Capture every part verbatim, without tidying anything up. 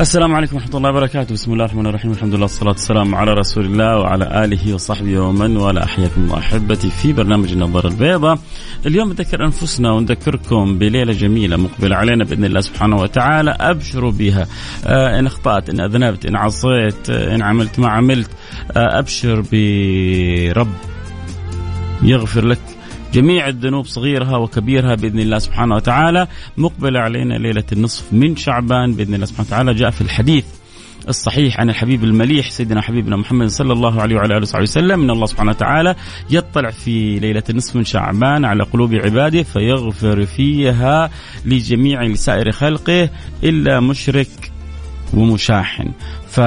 السلام عليكم ورحمة الله وبركاته. بسم الله الرحمن الرحيم. الحمد لله والصلاة والسلام على رسول الله وعلى آله وصحبه ومن والاه. أحياكم أحبتي في برنامج النظارة البيضاء. اليوم نذكر أنفسنا ونذكركم بليلة جميلة مقبلة علينا بإذن الله سبحانه وتعالى. أبشروا بها، إن أخطأت، إن أذنبت، إن عصيت، إن عملت ما عملت، أبشر برب يغفر لك جميع الذنوب صغيرها وكبيرها بإذن الله سبحانه وتعالى. مقبل علينا ليلة النصف من شعبان بإذن الله سبحانه وتعالى. جاء في الحديث الصحيح عن الحبيب المليح سيدنا حبيبنا محمد صلى الله عليه وعلى آله وصحبه وسلم إن الله سبحانه وتعالى يطلع في ليلة النصف من شعبان على قلوب عباده فيغفر فيها لجميع لسائر خلقه إلا مشرك ومشاحن. ف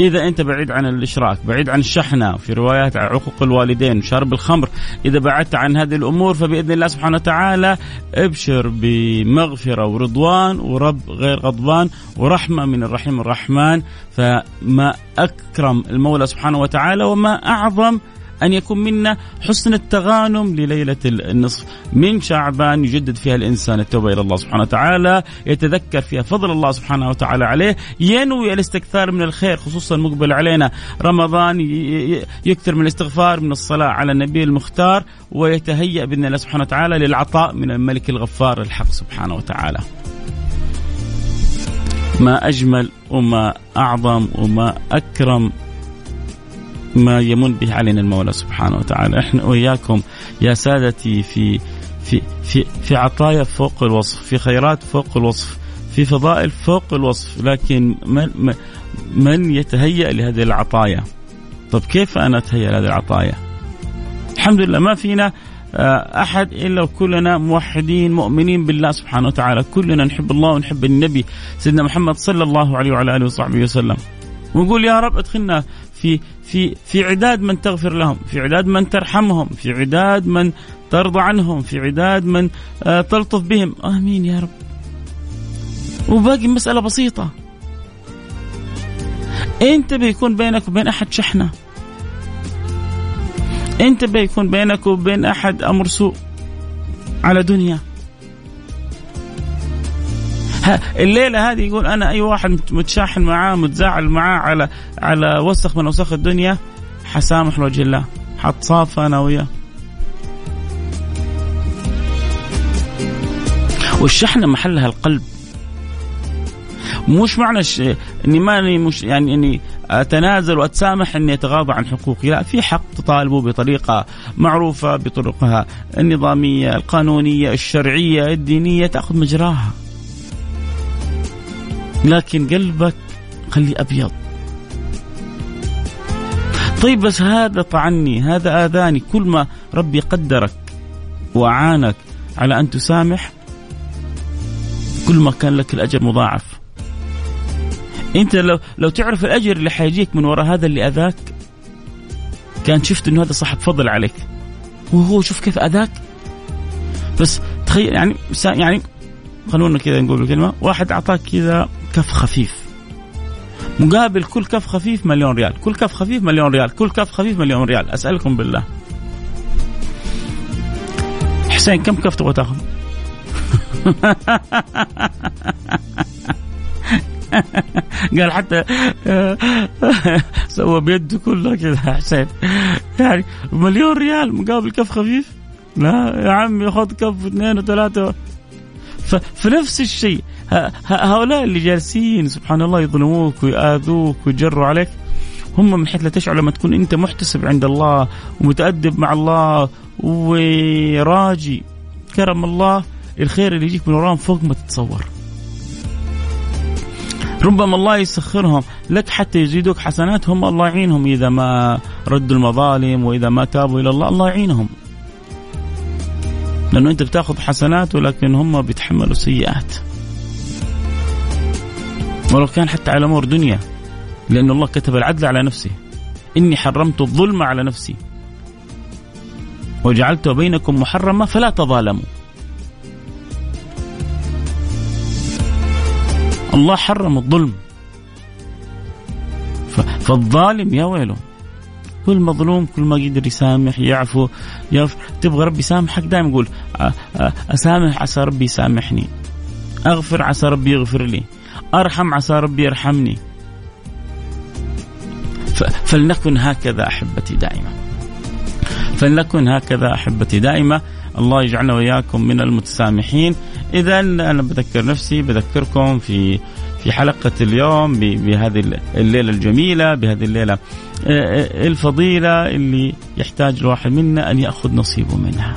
إذا أنت بعيد عن الإشراك، بعيد عن الشحنة، في روايات عقوق الوالدين، شرب الخمر، إذا بعدت عن هذه الأمور فبإذن الله سبحانه وتعالى ابشر بمغفرة ورضوان ورب غير غضبان ورحمة من الرحيم الرحمن. فما أكرم المولى سبحانه وتعالى وما أعظم أن يكون منا حسن التغانم لليلة النصف من شعبان، يجدد فيها الإنسان التوبة إلى الله سبحانه وتعالى، يتذكر فيها فضل الله سبحانه وتعالى عليه، ينوي الاستكثار من الخير، خصوصا مقبل علينا رمضان، يكثر من الاستغفار، من الصلاة على النبي المختار، ويتهيأ بإذن الله سبحانه وتعالى للعطاء من الملك الغفار الحق سبحانه وتعالى. ما أجمل وما أعظم وما أكرم ما يمن به علينا المولى سبحانه وتعالى. احنا وإياكم يا سادتي في في في في عطايا فوق الوصف، في خيرات فوق الوصف، في فضائل فوق الوصف، لكن من من يتهيأ لهذه العطايا؟ طب كيف انا اتهيأ لهذه العطايا؟ الحمد لله ما فينا أحد إلا وكلنا موحدين مؤمنين بالله سبحانه وتعالى، كلنا نحب الله ونحب النبي سيدنا محمد صلى الله عليه وعلى آله وصحبه وسلم، ونقول يا رب ادخلنا في في في عداد من تغفر لهم، في عداد من ترحمهم، في عداد من ترضى عنهم، في عداد من آه تلطف بهم. آمين يا رب. وباقي مسألة بسيطة، أنت بيكون بينك وبين أحد شحنة، أنت بيكون بينك وبين أحد أمر سوء على دنيا. الليلة هذه يقول أنا أي واحد متشاحن معاه، متزاعل معاه على على وسخ من وسخ الدنيا، حسامح لوجه الله، حتصافى أنا وياه. والشحنة محلها القلب. مش معنى ش... إني ماني مش يعني إني أتنازل وأتسامح إني أتغاضى عن حقوقي، لا، في حق تطالبه بطريقة معروفة، بطرقها النظامية، القانونية، الشرعية، الدينية، تأخذ مجراها. لكن قلبك خليه أبيض. طيب بس هذا طعني، هذا آذاني، كل ما ربي قدرك وعانك على أن تسامح كل ما كان لك الأجر مضاعف. أنت لو لو تعرف الأجر اللي حيجيك من وراء هذا اللي أذاك، كان شفت إنه هذا صاحب فضل عليك، وهو شوف كيف أذاك. بس تخيل يعني يعني خلونا كذا نقول الكلمة، واحد أعطاك كذا كف خفيف، مقابل كل كف خفيف مليون ريال، كل كف خفيف مليون ريال، كل كف خفيف مليون ريال. أسألكم بالله، حسين كم كف تبغى تاخذ؟ قال حتى سوى بيده كله كذا حسين، يعني مليون ريال مقابل كف خفيف؟ لا يا عمي، خذ كف اثنين وثلاثة فنفس الشيء هؤلاء اللي جالسين سبحان الله يظلموك ويؤذوك ويجروا عليك هم من حيث لا تشعر، لما تكون أنت محتسب عند الله ومتأدب مع الله وراجي كرم الله، الخير اللي يجيك من وراهم فوق ما تتصور. ربما الله يسخرهم لك حتى يزيدوك حسناتهم، الله يعينهم إذا ما ردوا المظالم وإذا ما تابوا إلى الله، الله يعينهم، لأنه أنت بتاخذ حسنات ولكن هم بيتحملوا سيئات، ولو كان حتى على أمور دنيا، لأن الله كتب العدل على نفسه، إني حرمت الظلم على نفسي وجعلته بينكم محرمة فلا تظالموا. الله حرم الظلم، فالظالم يا ويله. كل مظلوم كل ما يقدر يسامح يعفو يغفر. تبغى ربي يسامحك دائما يقول أسامح عسى ربي يسامحني، أغفر عسى ربي يغفر لي، أرحم عسى ربي يرحمني. فلنكن هكذا أحبتي دائما، فلنكن هكذا أحبتي دائما. الله يجعلنا وإياكم من المتسامحين. إذا أنا بذكر نفسي بذكركم في في حلقة اليوم بهذه الليلة الجميلة، بهذه الليلة الفضيلة اللي يحتاج الواحد منا أن يأخذ نصيبه منها.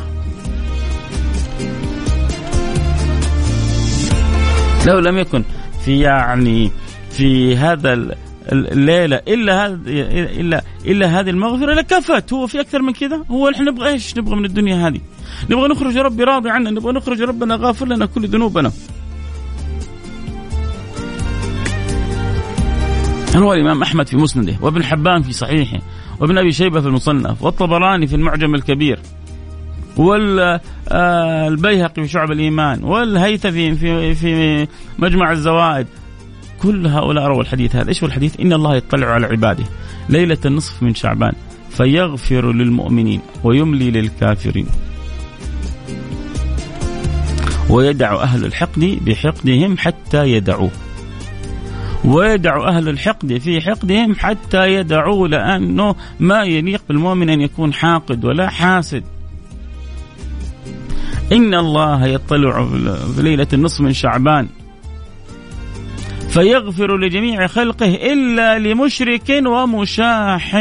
لو لم يكن في يعني في هذا الليلة إلا هذا إلا إلا هذه المغفرة لكفت. هو في أكثر من كذا؟ هو إحنا نبغى إيش؟ نبغى من الدنيا هذه، نبغى نخرج ربي راضي عنا، نبغى نخرج ربنا غافر لنا كل ذنوبنا. هو الإمام احمد في مسنده، وابن حبان في صحيحه، وابن ابي شيبه في المصنف، والطبراني في المعجم الكبير، والبيهقي في شعب الايمان، والهيثمي في في مجمع الزوائد. كل هؤلاء روى الحديث هذا. ايش هو الحديث؟ ان الله يطلع على عباده ليله النصف من شعبان فيغفر للمؤمنين ويملي للكافرين ويدع اهل الحقد بحقدهم حتى يدعوه، ويدعو أهل الحقد في حقدهم حتى يدعوا، لأنه ما يليق بالمؤمن أن يكون حاقد ولا حاسد. إن الله يطلع في ليلة النصف من شعبان فيغفر لجميع خلقه إلا لمشرك ومشاح.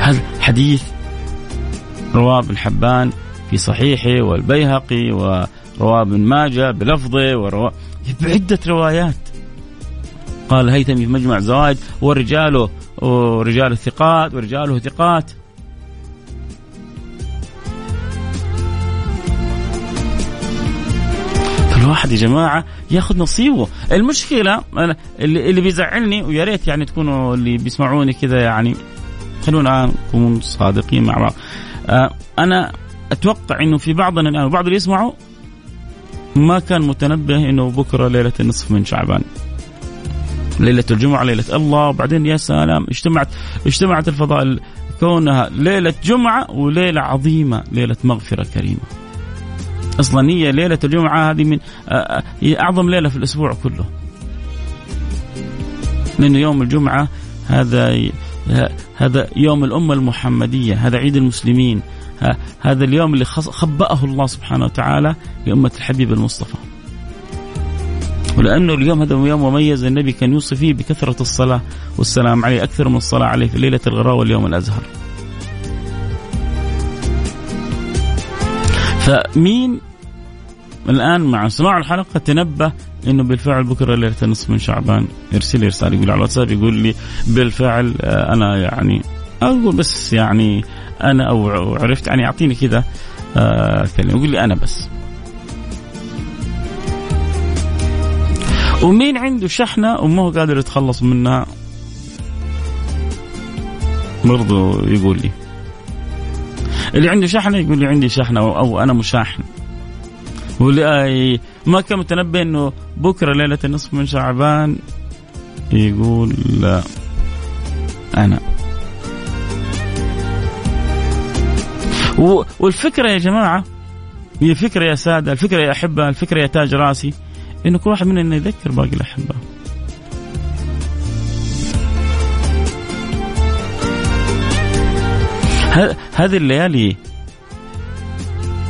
هذا حديث رواه ابن حبان في صحيحه والبيهقي، ورواه ابن ماجه بلفظه، ورواه بعدة روايات. قال هيثمي في مجمع زوائد ورجاله ورجاله ثقات ورجاله ثقات. فالواحد يا جماعة ياخذ نصيبه. المشكلة اللي بيزعلني، ويا ريت يعني تكونوا اللي بيسمعوني كذا يعني خلونا نكون صادقين مع بعض. أنا أتوقع أنه في بعضنا الآن وبعض اللي يسمعوا ما كان متنبه أنه بكرة ليلة النصف من شعبان، ليلة الجمعة، ليلة الله. وبعدين يا سلام اجتمعت اجتمعت الفضائل كونها ليلة جمعة وليلة عظيمة، ليلة مغفرة كريمة. أصلا هي ليلة الجمعة هذه من هي أعظم ليلة في الأسبوع كله، لأنه يوم الجمعة هذا هذا يوم الأمة المحمدية، هذا عيد المسلمين، هذا اليوم اللي خبأه الله سبحانه وتعالى لأمة الحبيب المصطفى. ولأنه اليوم هذا يوم مميز، النبي كان يوصي فيه بكثرة الصلاة والسلام عليه، أكثر من الصلاة عليه في ليلة الغراء واليوم الأزهر. فمين الآن مع سماع الحلقة تنبه إنه بالفعل بكرة ليلة النصف من شعبان، يرسل رسالة يقول على الواتساب، يقول لي بالفعل أنا يعني أقول بس يعني أنا أو عرفت يعني أعطيني كذا كلمة، يقول لي أنا بس. ومين عنده شحنة وما هو قادر يتخلص منها برضو يقول لي، اللي عنده شحنة يقول لي عندي شحنة أو أنا مشاحن. واللي ما كان متنبه انه بكره ليله النصف من شعبان يقول لا انا. والفكره يا جماعه، هي فكره يا ساده، الفكره يا احبه، الفكره يا تاج راسي، انه كل واحد مننا يذكر باقي الاحبه. هذه الليالي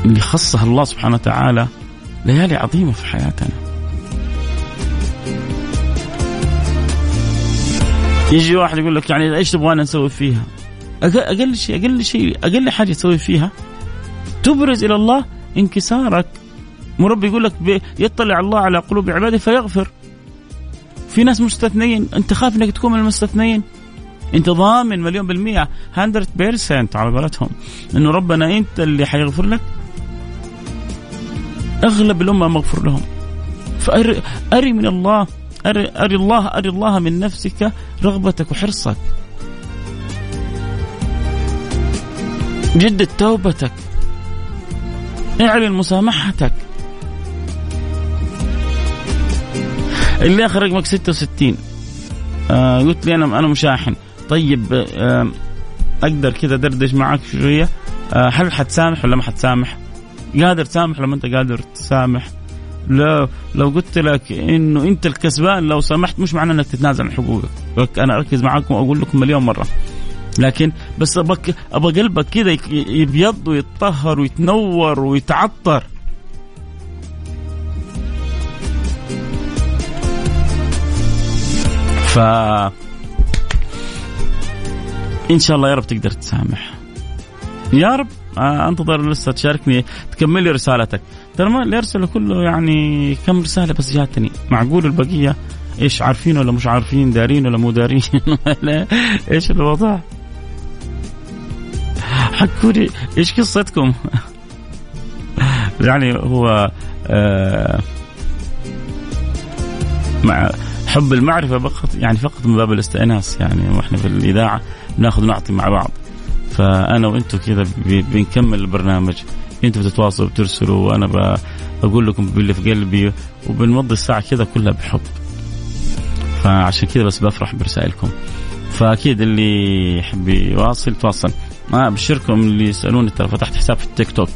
اللي خصها الله سبحانه وتعالى ليالي عظيمة في حياتنا. يجي واحد يقول لك يعني ايش تبغانا نسوي فيها؟ اقل شيء اقل شيء اقل حاجة تسوي فيها تبرز الى الله انكسارك. مربي يقول لك يطلع الله على قلوب عباده فيغفر. في ناس مستثنين، انت خاف انك تكون من المستثنين. انت ضامن مليون بالمئة مية بالمئة على قولتهم انه ربنا انت اللي حيغفر لك. اغلب الامه مغفور لهم. فأري أري من الله أري, اري الله اري الله من نفسك رغبتك وحرصك، جدد توبتك، اعلن مسامحتك. اللي اخر رقمك ستة وستين آه قلت لي انا انا مشاحن. طيب آه اقدر كذا دردش معك شويه. آه هل حتسامح ولا ما حتسامح؟ قادر تسامح لما انت قادر تسامح. لو لو قلت لك انه انت الكسبان لو سامحت مش معناه انك تتنازل عن حقوقك. انا اركز معاكم واقول لكم مليون مره، لكن بس ابغى ابغى قلبك كذا يبيض ويتطهر ويتنور ويتعطر. ف ان شاء الله يا رب تقدر تسامح يا رب. انتظر لسه تشاركني تكملي رسالتك. ترى ما اللي ارسله كله يعني كم رساله بس جاتني. معقول البقيه ايش عارفين ولا مش عارفين، دارين ولا مو دارين ولا ايش الوضع؟ حكولي ايش قصتكم. يعني هو آه مع حب المعرفه فقط، يعني فقط من باب الاستئناس، يعني واحنا في الاذاعه ناخذ نعطي مع بعض. فانا وانتم كذا بنكمل البرنامج، انتم بتتواصلوا بترسلوا وانا بقول لكم باللي في قلبي، وبنمضي الساعه كذا كلها بحب. فعشان كذا بس بفرح برسائلكم. فاكيد اللي يحب يواصل تواصل. ما بشركم اللي يسالوني ترى فتحت حساب في التيك توك،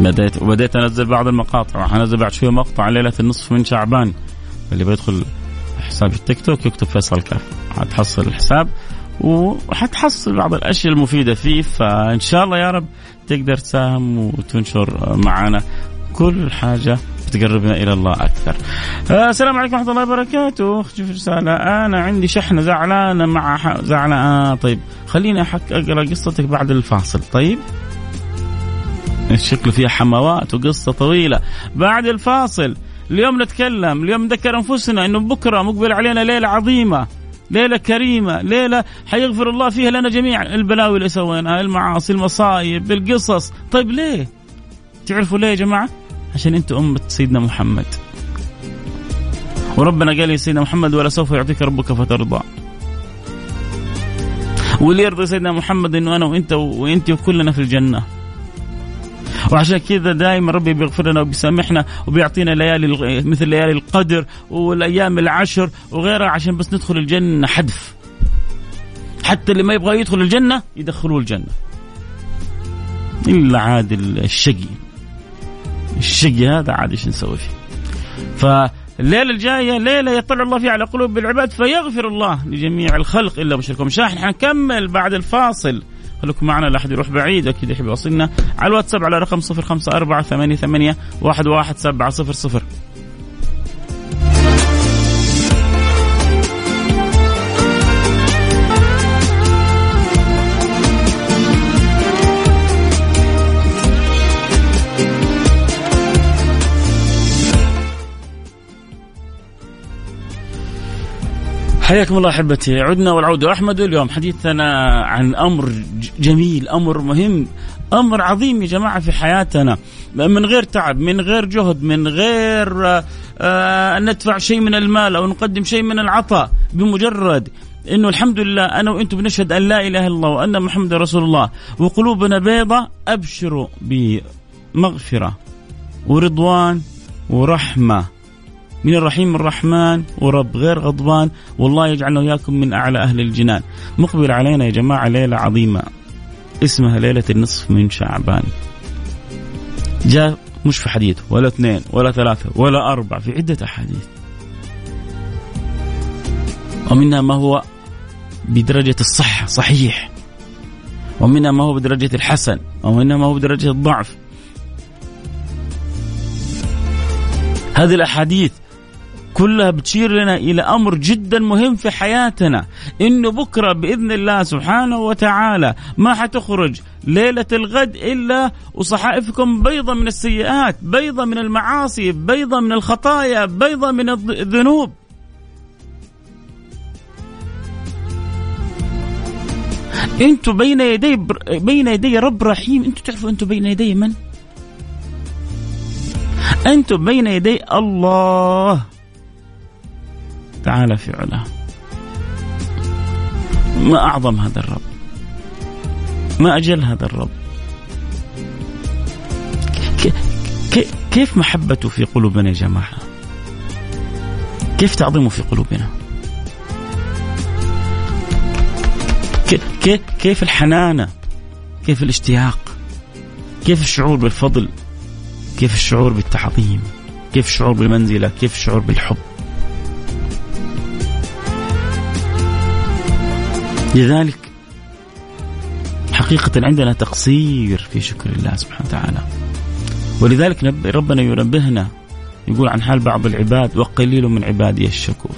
بديت وبديت انزل بعض المقاطع. حنزل بعد شويه مقطع ليله النصف من شعبان، اللي بيدخل حساب التيك توك يكتب فيصل الكاف هتحصل الحساب وحتحصل بعض الأشياء المفيدة فيه. فإن شاء الله يا رب تقدر تساهم وتنشر معنا كل حاجة بتقربنا إلى الله أكثر. السلام عليكم ورحمة الله وبركاته. شوف رسالة، أنا عندي شحنة زعلانة مع زعلانة. طيب خليني أقرأ قصتك بعد الفاصل. طيب الشكل فيها حموات وقصة طويلة. بعد الفاصل اليوم نتكلم، اليوم نذكر أنفسنا أنه بكرة مقبل علينا ليلة عظيمة، ليلة كريمة، ليلة حيغفر الله فيها لنا جميعا البلاوي اللي سويناها، المعاصي، المصايب، القصص. طيب ليه؟ تعرفوا ليه يا جماعة؟ عشان أنتم أمة سيدنا محمد، وربنا قال لي سيدنا محمد ولا سوف يعطيك ربك فترضى. واللي يرضي سيدنا محمد أنه أنا وإنت وإنت وكلنا في الجنة. وعشان كذا دائما ربي بيغفر لنا وبيسامحنا وبيعطينا ليالي مثل ليالي القدر والايام العشر وغيرها، عشان بس ندخل الجنه حدف. حتى اللي ما يبغى يدخل الجنه يدخلوه الجنه، الا عاد الشقي. الشقي هذا عاد ايش نسوي فيه؟ فالليله الجايه ليله يطلع الله فيها على قلوب العباد فيغفر الله لجميع الخلق الا مشركهم. شاحن حنكمل بعد الفاصل، خلوكم معنا لا أحد يروح بعيد. أكيد يحب يوصلنا على الواتساب على رقم صفر خمسة أربعة ثمانية ثمانية واحد واحد سبعة صفر صفر. حياكم الله أحبتي. عدنا والعود أحمد. اليوم حديثنا عن أمر جميل، أمر مهم، أمر عظيم يا جماعة في حياتنا، من غير تعب، من غير جهد، من غير أن ندفع شيء من المال أو نقدم شيء من العطاء. بمجرد أنه الحمد لله أنا وإنتم بنشهد أن لا إله إلا الله وأن محمد رسول الله وقلوبنا بيضة، أبشروا بمغفرة ورضوان ورحمة من الرحيم الرحمن ورب غير غضبان، والله يجعلنا وياكم من أعلى أهل الجنان. مقبل علينا يا جماعة ليلة عظيمة اسمها ليلة النصف من شعبان. جاء مش في حديث ولا اثنين ولا ثلاثة ولا أربع، في عدة أحاديث، ومنها ما هو بدرجة الصحة صحيح، ومنها ما هو بدرجة الحسن ومنها ما هو بدرجة الضعف. هذه الأحاديث كلها بتشير لنا إلى أمر جدا مهم في حياتنا، إنه بكرة بإذن الله سبحانه وتعالى ما حتخرج ليلة الغد إلا وصحائفكم بيضة من السيئات، بيضة من المعاصي، بيضة من الخطايا، بيضة من الذنوب. أنتوا بين يدي بر... بين يدي رب رحيم. أنتوا تعرفوا أنتوا بين يدي من؟ أنتم بين يدي الله تعالى في علاه. ما أعظم هذا الرب، ما أجل هذا الرب، كيف محبته في قلوبنا يا جماعة، كيف تعظيمه في قلوبنا، كيف الحنانة، كيف الاشتياق، كيف الشعور بالفضل، كيف الشعور بالتعظيم، كيف الشعور بالمنزلة، كيف الشعور بالحب. لذلك حقيقة عندنا تقصير في شكر الله سبحانه وتعالى، ولذلك ربنا ينبهنا يقول عن حال بعض العباد وقليل من عبادي الشكور.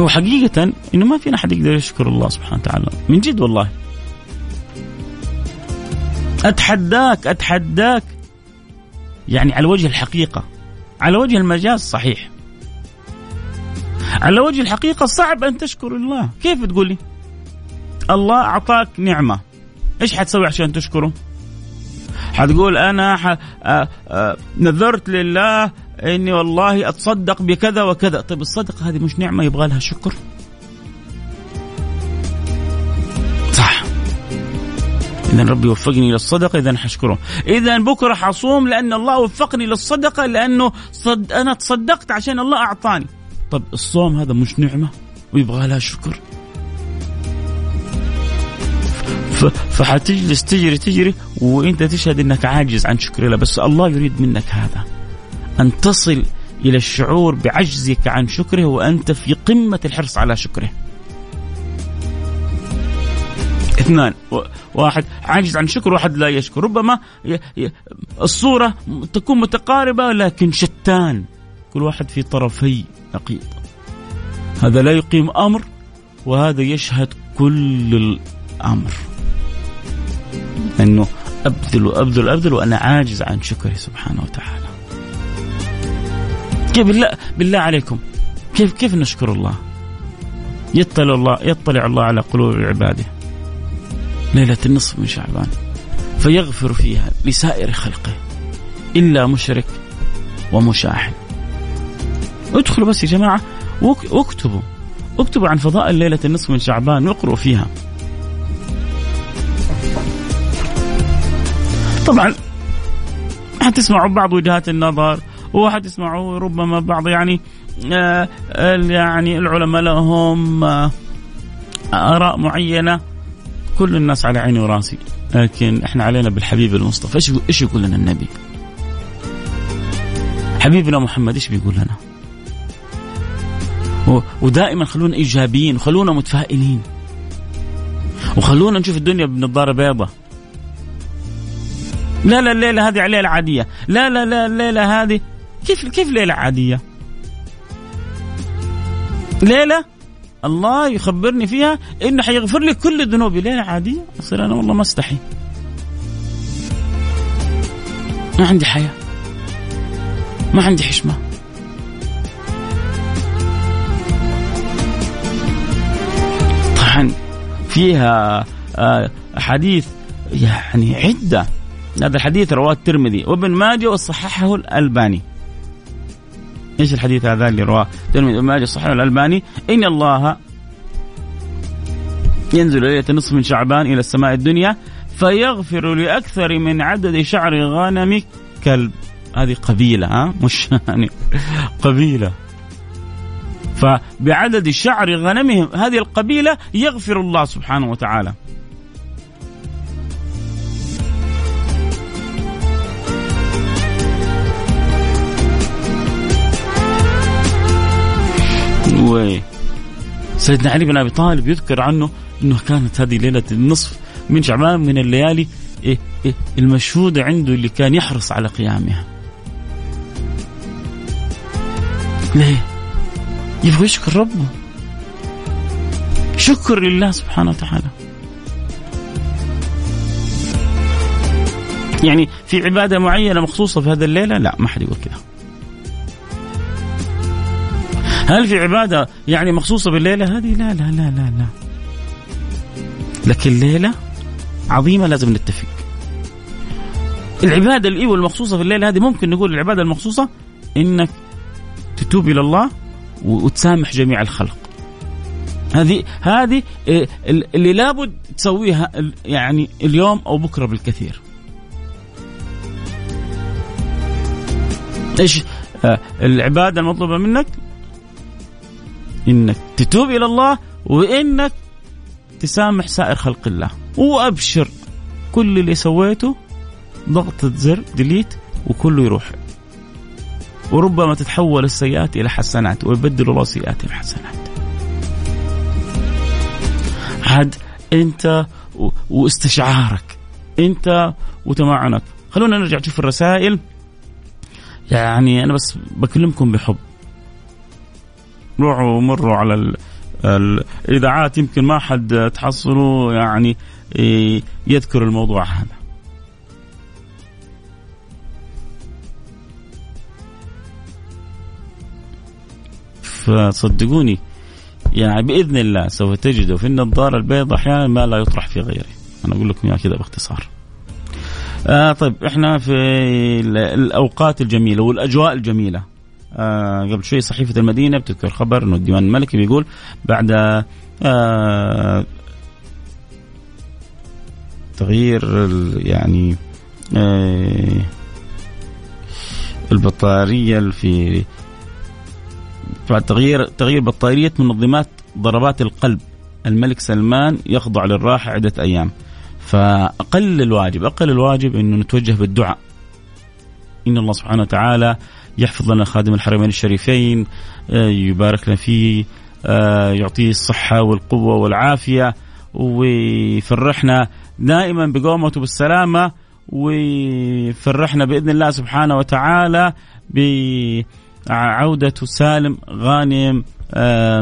هو حقيقة إنه ما فينا حد يقدر يشكر الله سبحانه وتعالى من جد. والله أتحداك أتحداك يعني على وجه الحقيقة، على وجه المجاز صحيح، على وجه الحقيقة صعب أن تشكر الله. كيف تقولي الله أعطاك نعمة، إيش حتسوي عشان تشكره؟ حتقول أنا ح... أ... أ... نذرت لله إني والله أتصدق بكذا وكذا. طيب الصدقة هذه مش نعمة يبغى لها شكر؟ إذن ربي وفقني للصدقة إذن حشكره، إذن بكرة حصوم لأن الله وفقني للصدقة لأنه صد... أنا تصدقت عشان الله أعطاني. طب الصوم هذا مش نعمة ويبغى لها شكر؟ ف... فحتجلس تجري تجري وإنت تشهد أنك عاجز عن شكر الله. بس الله يريد منك هذا، أن تصل إلى الشعور بعجزك عن شكره وأنت في قمة الحرص على شكره. اثنان، واحد عاجز عن شكر، واحد لا يشكر. ربما الصورة تكون متقاربة لكن شتان، كل واحد في طرفي نقيض، هذا لا يقيم أمر وهذا يشهد كل الأمر أنه أبذل وأبذل وأبذل وأنا عاجز عن شكره سبحانه وتعالى. كيف بالله, بالله عليكم كيف كيف نشكر الله؟ يطلع الله يطلع الله على قلوب عباده ليلة النصف من شعبان فيغفر فيها لسائر خلقه إلا مشرك ومشاحن. ادخلوا بس يا جماعة واكتبوا اكتبوا عن فضائل ليلة النصف من شعبان واقرأوا فيها. طبعا حتسمعوا بعض وجهات النظر، وحتسمعوا ربما بعض يعني آآ آآ يعني العلماء لهم آراء معينة. كل الناس على عيني وراسي، لكن احنا علينا بالحبيب المصطفى. ايش ايش يقول لنا النبي حبيبنا محمد؟ ايش بيقول لنا؟ ودائما خلونا ايجابيين وخلونا متفائلين وخلونا نشوف الدنيا بنظارة بيضاء. لا لا الليلة هذه ليلة عادية، لا لا لا الليلة هذه كيف كيف ليلة عادية، ليلة الله يخبرني فيها إنه حيغفر لي كل ذنوبي. ليلة عادية أصير أنا والله ما استحي، ما عندي حياة، ما عندي حشمة. طبعا فيها حديث يعني عدة. هذا الحديث رواه الترمذي وابن ماجه وصححه الألباني. إيش الحديث هذا اللي رواه ابن ماجه صحيح الألباني؟ إن الله ينزل ليلة النصف من شعبان إلى السماء الدنيا فيغفر لأكثر من عدد شعر غنم كلب. هذه قبيلة، ها مش يعني قبيلة، فبعدد شعر غنمهم هذه القبيلة يغفر الله سبحانه وتعالى. سيدنا علي بن أبي طالب يذكر عنه أنه كانت هذه ليلة النصف من شعبان من الليالي إيه إيه المشهود عنده اللي كان يحرص على قيامها. ليه؟ يبغى يشكر ربه، شكر لله سبحانه وتعالى. يعني في عبادة معينة مخصوصة في هذا الليلة؟ لا، ما حد يقول كده. هل في عبادة يعني مخصوصة بالليلة هذه؟ لا لا لا لا لا. لكن الليلة عظيمة، لازم نتفق. العبادة الإيه والمخصوصة في الليلة هذه، ممكن نقول العبادة المخصوصة إنك تتوب إلى الله وتسامح جميع الخلق. هذه هذه اللي لابد تسويها يعني اليوم أو بكرة بالكثير. إيش العبادة المطلوبة منك؟ إنك تتوب إلى الله وإنك تسامح سائر خلق الله. وأبشر، كل اللي سويته ضغطة زر ديليت وكله يروح. وربما تتحول السيئات إلى حسنات ويبدل الله سيئات بحسنات. عاد أنت واستشعارك، أنت وتمعنك. خلونا نرجع نشوف الرسائل. يعني أنا بس بكلمكم بحب، روحوا ومروا على الإذاعات، يمكن ما حد تحصلوا يعني يذكر الموضوع هذا. فصدقوني يعني بإذن الله سوف تجدوا في النظارة البيضاء أحيانا ما لا يطرح في غيره. أنا أقول لكم يا كده باختصار. آه طيب، إحنا في الأوقات الجميلة والأجواء الجميلة. آه قبل شوي صحيفة المدينة بتذكر خبر أنه الديوان الملكي بيقول بعد آه تغيير يعني آه البطارية في بعد تغيير تغيير بطارية منظمات ضربات القلب، الملك سلمان يخضع للراحة عدة أيام. فأقل الواجب أقل الواجب أنه نتوجه بالدعاء إن الله سبحانه وتعالى يحفظ لنا خادم الحرمين الشريفين، يبارك لنا فيه، يعطيه الصحة والقوة والعافية، ويفرحنا دائما بقومته بالسلامة، ويفرحنا بإذن الله سبحانه وتعالى بعودة سالم غانم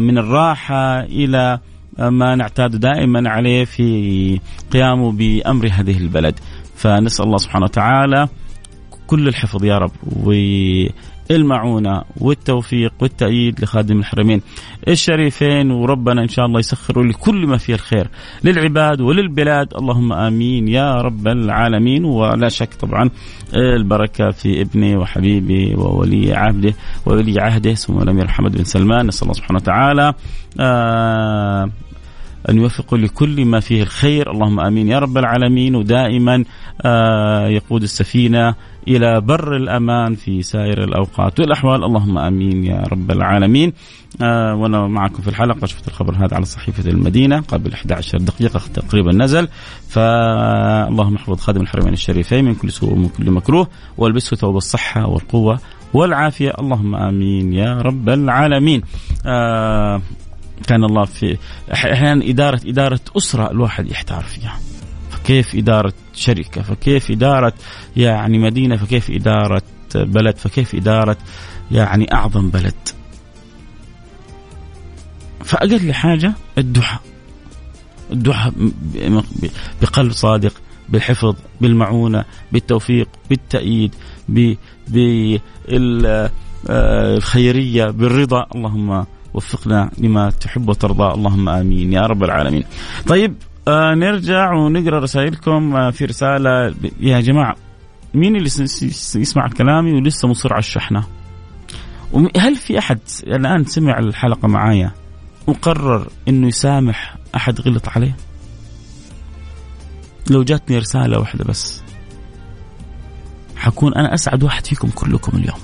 من الراحة إلى ما نعتاد دائما عليه في قيامه بأمر هذه البلد. فنسأل الله سبحانه وتعالى كل الحفظ يا رب، والمعونة والتوفيق والتأييد لخادم الحرمين الشريفين، وربنا إن شاء الله يسخروا لكل ما فيه الخير للعباد وللبلاد، اللهم آمين يا رب العالمين. ولا شك طبعا البركة في ابني وحبيبي وولي عهده وولي عهده اسمه الأمير محمد بن سلمان. نسأل الله سبحانه وتعالى آه أن يوفق لكل ما فيه الخير، اللهم آمين يا رب العالمين. ودائما آه يقود السفينة إلى بر الأمان في سائر الأوقات والأحوال، اللهم آمين يا رب العالمين. آه وأنا معكم في الحلقة. شفت الخبر هذا على صحيفة المدينة قبل إحدى عشرة دقيقة تقريبا نزل. فاللهم احفظ خادم الحرمين الشريفين من كل سوء ومن كل مكروه، والبسه ثوب الصحة والقوة والعافية، اللهم آمين يا رب العالمين. آه كان الله في أحيانا إدارة إدارة أسرة الواحد يحتار فيها، فكيف إدارة شركة، فكيف إدارة يعني مدينة، فكيف إدارة بلد، فكيف إدارة يعني أعظم بلد. فأقل حاجة الدعاء، الدعاء بقلب صادق، بالحفظ، بالمعونة، بالتوفيق، بالتأييد، بالخيرية، بالرضا، اللهم وفقنا لما تحب وترضى، اللهم آمين يا رب العالمين. طيب آه نرجع ونقرأ رسائلكم. آه في رسالة، يا جماعة مين اللي يسمع كلامي ولسه مصر على الشحنة؟ هل في أحد الآن سمع الحلقة معايا وقرر أنه يسامح أحد غلط عليه؟ لو جاتني رسالة واحدة بس حكون أنا أسعد واحد فيكم كلكم اليوم.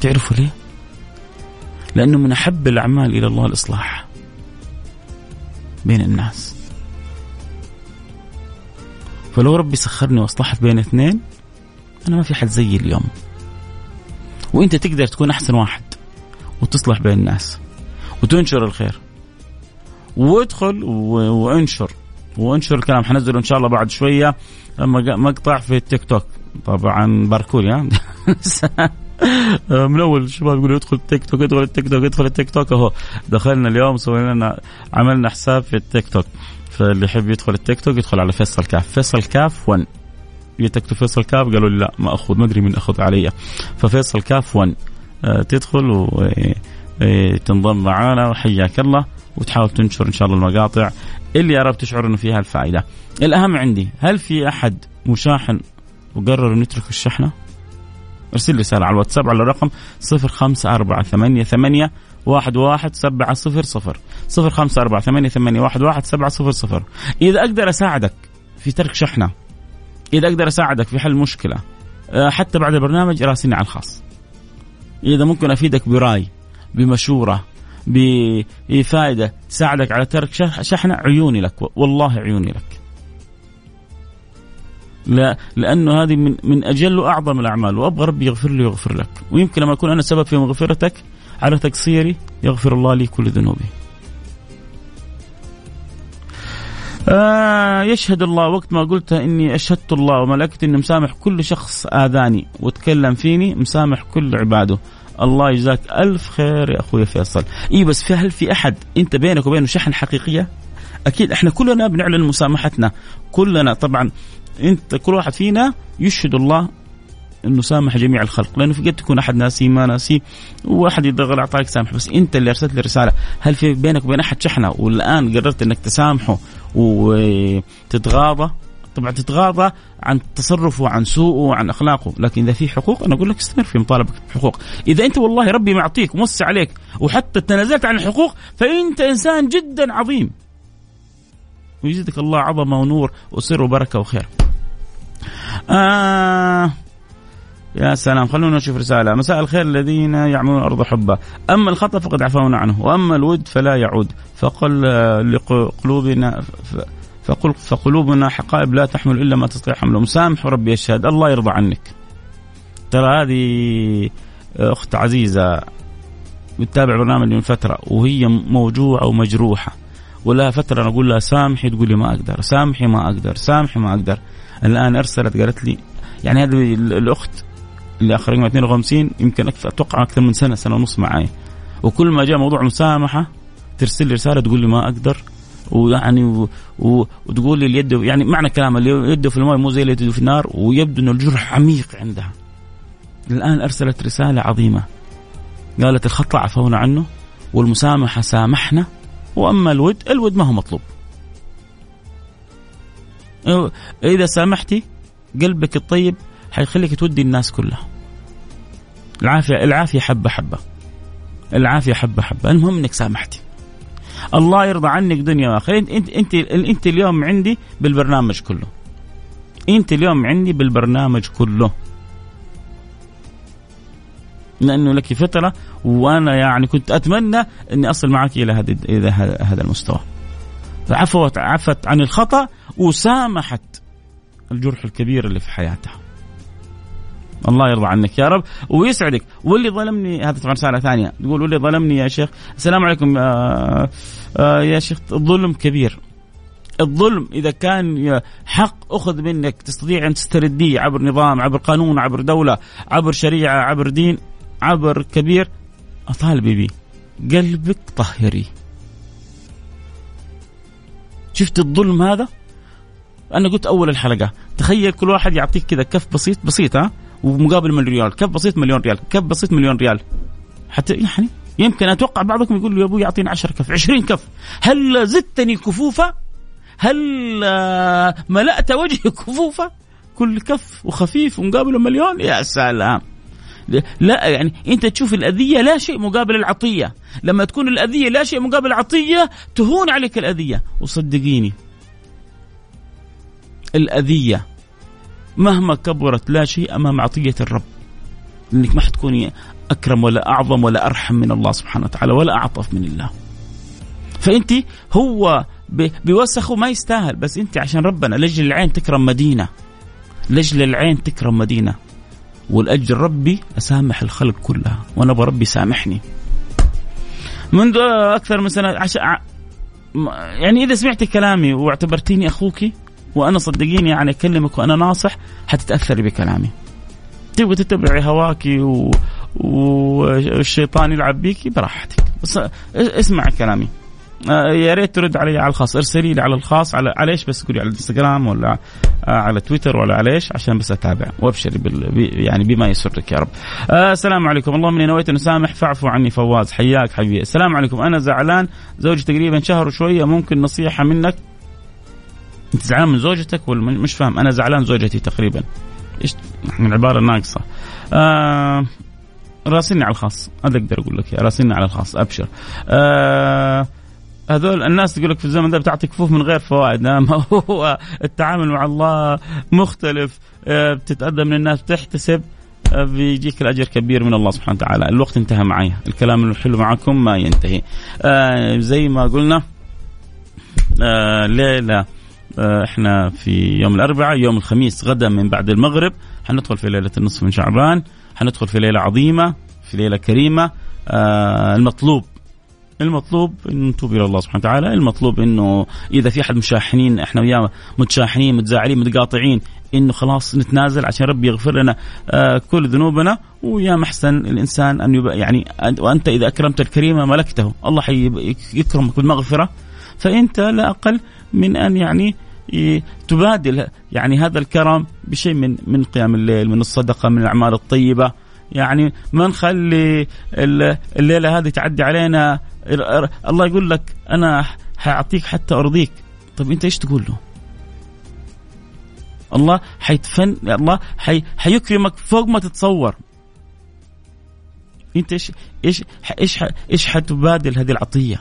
تعرفوا ليه؟ لأنه من أحب الأعمال إلى الله الإصلاح بين الناس. فلو ربي سخرني وأصلحت بين اثنين، أنا ما في حد زي اليوم. وإنت تقدر تكون أحسن واحد وتصلح بين الناس، وتنشر الخير. وادخل وانشر وانشر الكلام. حنزله ان شاء الله بعد شويه لما مقطع في التيك توك، طبعا باركولي يعني. من اول الشباب يقولوا ادخل التيك توك ادخل التيك توك ادخل التيك توك، اهو دخلنا اليوم سوينا عملنا حساب في التيك توك. فاللي يحب يدخل التيك توك يدخل على فيصل الكاف، فيصل الكاف ون. جيت فيصل الكاف قالوا لي لا ما اخذ، ما ادري من اخذ علي، ففيصل الكاف ون تدخل وتنضم معانا وحياك الله، وتحاول تنشر ان شاء الله المقاطع اللي يا رب تشعر انه فيها الفائده. الاهم عندي، هل في احد مشاحن وقرر نترك الشحنه؟ ارسل لي رساله على الواتساب على الرقم صفر خمسة أربعة ثمانية ثمانية واحد واحد سبعة صفر صفر صفر خمسة أربعة ثمانية ثمانية واحد واحد سبعة صفر صفر. اذا اقدر اساعدك في ترك شحنه، اذا اقدر اساعدك في حل مشكله حتى بعد البرنامج، راسلني على الخاص. اذا ممكن افيدك براي، بمشوره، بفائدة تساعدك على ترك شحنة، عيوني لك والله، عيوني لك. لا، لأنه هذه من, من أجل وأعظم الأعمال، وأبغى ربي يغفر لي ويغفر لك. ويمكن لما أكون أنا سبب في مغفرتك على تقصيري، يغفر الله لي كل ذنوبي. آه يشهد الله وقت ما قلت إني أشهدت الله وملائكته إني مسامح كل شخص آذاني وتكلم فيني، مسامح كل عباده. الله يجزاك ألف خير يا أخوي فيصل. إيه بس في هل في أحد أنت بينك وبينه شحن حقيقية؟ أكيد إحنا كلنا بنعلن مسامحتنا كلنا، طبعا أنت كل واحد فينا يشهد الله إنه سامح جميع الخلق، لأنه في قد تكون أحد ناسي ما ناسي، وأحد يتغل أعطاك سامح، بس أنت اللي أرسلت لي رسالة. هل في بينك وبين أحد شحنة والآن قررت إنك تسامحه وتتغاضى؟ طبعا تتغاضى عن تصرفه وعن سوءه وعن أخلاقه، لكن إذا في حقوق أنا أقول لك استمر في مطالبك بحقوق. إذا أنت والله ربي معطيك وموسع عليك وحتى تنازلت عن الحقوق، فأنت إنسان جدا عظيم، ويزيدك الله عظمة ونور وسر وبركة وخير. آه يا سلام، خلونا نشوف رسالة. مساء الخير الذين يعملون أرض حبه، أما الخطأ فقد عفونا عنه، وأما الود فلا يعود، فقل لقلوبنا ف... فقل فقلوبنا حقائب لا تحمل إلا ما تستطيع حمله. مسامح وربي يشهد، الله يرضى عنك. ترى هذه أخت عزيزة بتتابع برنامج من فترة، وهي موجوعة ومجروحة، ولها فترة أنا أقول لها سامحي، تقول لي ما أقدر، سامحي ما أقدر، سامحي ما أقدر. الآن أرسلت قالت لي، يعني هذه الأخت اللي آخرين من اثنين وخمسين، يمكن أكثر، أتوقع أكثر من سنة سنة ونص معي، وكل ما جاء موضوع مسامحة ترسل لي رسالة تقول لي ما أقدر، ويعني و... و... وتقول لي اليد، يعني معنى كلام اللي يده في الماء مو زي اللي يده في النار، ويبدو أن الجرح عميق عندها. الآن أرسلت رسالة عظيمة، قالت الخطأ عفونا عنه، والمسامحة سامحنا، وأما الود الود ما هو مطلوب. إذا سامحتي قلبك الطيب حيخليك تودي الناس كلها. العافية العافية حبة حبة، العافية حبة حبة. المهم إنك سامحتي، الله يرضى عنك دنيا واخره. انت انت انت اليوم عندي بالبرنامج كله، انت اليوم عندي بالبرنامج كله، لانه لك فتره وانا يعني كنت اتمنى اني اصل معك الى هذا الى هذا المستوى. فعفوت عفت عن الخطا وسامحت الجرح الكبير اللي في حياتها. الله يرضى عنك يا رب ويسعدك. واللي ظلمني، هذا طبعا ساعة ثانية، تقول واللي ظلمني يا شيخ، السلام عليكم. آآ آآ يا شيخ الظلم كبير، الظلم إذا كان حق أخذ منك تستطيع أن تسترديه عبر نظام، عبر قانون، عبر دولة، عبر شريعة، عبر دين، عبر كبير، أطالبي بي. قلبك طهري. شفت الظلم هذا؟ أنا قلت أول الحلقة، تخيل كل واحد يعطيك كذا كف بسيط بسيط، ها، ومقابل مليون ريال، كف بسيط مليون ريال، كف بسيط مليون ريال، حتى يعني يمكن أتوقع بعضكم يقول لي يا أبوي يعطيني عشر كف، عشرين كف. هل زدتني كفوفة؟ هل ملأت وجهي كفوفة؟ كل كف وخفيف ومقابله مليون، يا سلام. لا يعني أنت تشوف الأذية لا شيء مقابل العطية، لما تكون الأذية لا شيء مقابل العطية تهون عليك الأذية. وصدقيني الأذية مهما كبرت لا شيء أمام عطية الرب، إنك ما حتكوني أكرم ولا أعظم ولا أرحم من الله سبحانه وتعالى ولا أعطف من الله. فأنت هو بوسخه ما يستاهل، بس أنت عشان ربنا، لجل العين تكرم مدينة، لجل العين تكرم مدينة. والأجل ربي أسامح الخلق كلها، وأنا بربي سامحني. منذ أكثر من سنة عش... يعني إذا سمعت كلامي واعتبرتيني أخوك وأنا صدقيني يعني أكلمك وأنا ناصح حتتأثري بكلامي. تبغي تتبعي هواكي و... والشيطان يلعب بيكي براحتك، بس اسمع كلامي. يا ريت ترد علي على الخاص، ارسلي لي على الخاص على عليش، بس قولي على الانستغرام ولا على تويتر ولا عليش، عشان بس اتابع وابشري بال... يعني بما يسرك يا رب. آه السلام عليكم، اللهم اني نويت ان اسامح فاعفو عني. فواز حياك حبيبي. السلام عليكم، انا زعلان زوجي تقريبا شهر وشويه، ممكن نصيحه منك؟ انت زعلان من زوجتك ولا مش فاهم؟ انا زعلان زوجتي تقريبا، ايش من عباره ناقصه. آه... راسلني على الخاص، هذا اقدر اقول لك، راسلني على الخاص ابشر. آه... هذول الناس تقولك في الزمن ده بتعطي كفوف من غير فوائد. ما هو التعامل مع الله مختلف، بتتقدم للناس، بتحتسب، بيجيك الأجر كبير من الله سبحانه وتعالى. الوقت انتهى معي، الكلام الحلو معكم ما ينتهي. آه زي ما قلنا آه ليلة آه احنا في يوم الأربعاء، يوم الخميس غدا من بعد المغرب حندخل في ليلة النصف من شعبان، حندخل في ليلة عظيمة، في ليلة كريمة. آه المطلوب المطلوب إن نتوب إلى الله سبحانه وتعالى، المطلوب إنه إذا في أحد مشاحنين إحنا وياه، متشاحنين متزاعلين متقاطعين، إنه خلاص نتنازل عشان ربي يغفر لنا آه كل ذنوبنا. ويا محسن الإنسان أن يبقى يعني، وأنت إذا أكرمت الكريمة ملكته، الله يكرمك بالمغفرة، فأنت لا أقل من أن يعني تبادل يعني هذا الكرم بشيء من من قيام الليل، من الصدقة، من الأعمال الطيبة. يعني ما نخلي الليلة هذه تعدي علينا. الله يقول لك أنا هعطيك حتى أرضيك، طب أنت إيش تقول له؟ الله حيتفن، الله حي... حيكرمك فوق ما تتصور. أنت إيش إيش إيش إيش حتبادل هذه العطية؟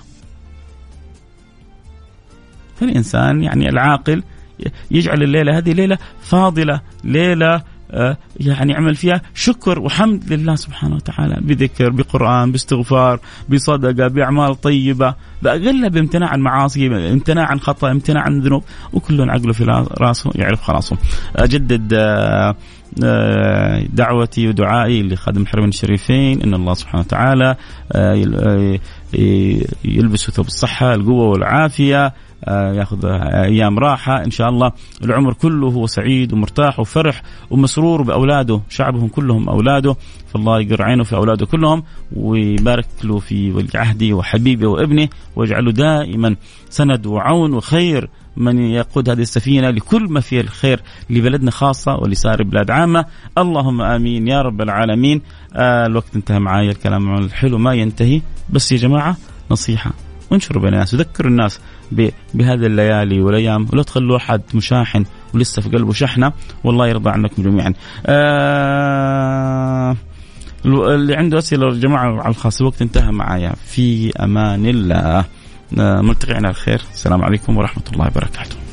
فالإنسان يعني العاقل يجعل الليلة هذه ليلة فاضلة، ليلة يعني يعمل فيها شكر وحمد لله سبحانه وتعالى، بذكر، بقرآن، باستغفار، بصدقة، بأعمال طيبة، بأقلها بامتناع عن معاصي، امتناع عن خطأ، امتناع عن ذنوب، وكل عقله في راسه يعرف خلاصه. أجدد دعوتي ودعائي لخادم الحرمين الشريفين إن الله سبحانه وتعالى يلبسه ثوب الصحة، القوة والعافية، ياخذ ايام راحه ان شاء الله، العمر كله هو سعيد ومرتاح وفرح ومسرور باولاده، شعبهم كلهم اولاده، فالله يقر عينه في اولاده كلهم، ويبارك له في ولي عهدي وحبيبي وابنه، ويجعله دائما سند وعون وخير من يقود هذه السفينه لكل ما فيه الخير لبلدنا خاصه ولسائر البلاد عامه، اللهم امين يا رب العالمين. آه الوقت انتهى معايا، الكلام الحلو ما ينتهي، بس يا جماعه نصيحه، انشروا بين الناس وذكروا الناس بهذه الليالي والايام، ولا تخلوا احد مشاحن ولسه في قلبه شحنه، والله يرضى عنكم جميعا. آه اللي عنده اسئله الجماعه على الخاص، الوقت انتهى معايا، في امان الله، آه ملتقينا على خير، السلام عليكم ورحمه الله وبركاته.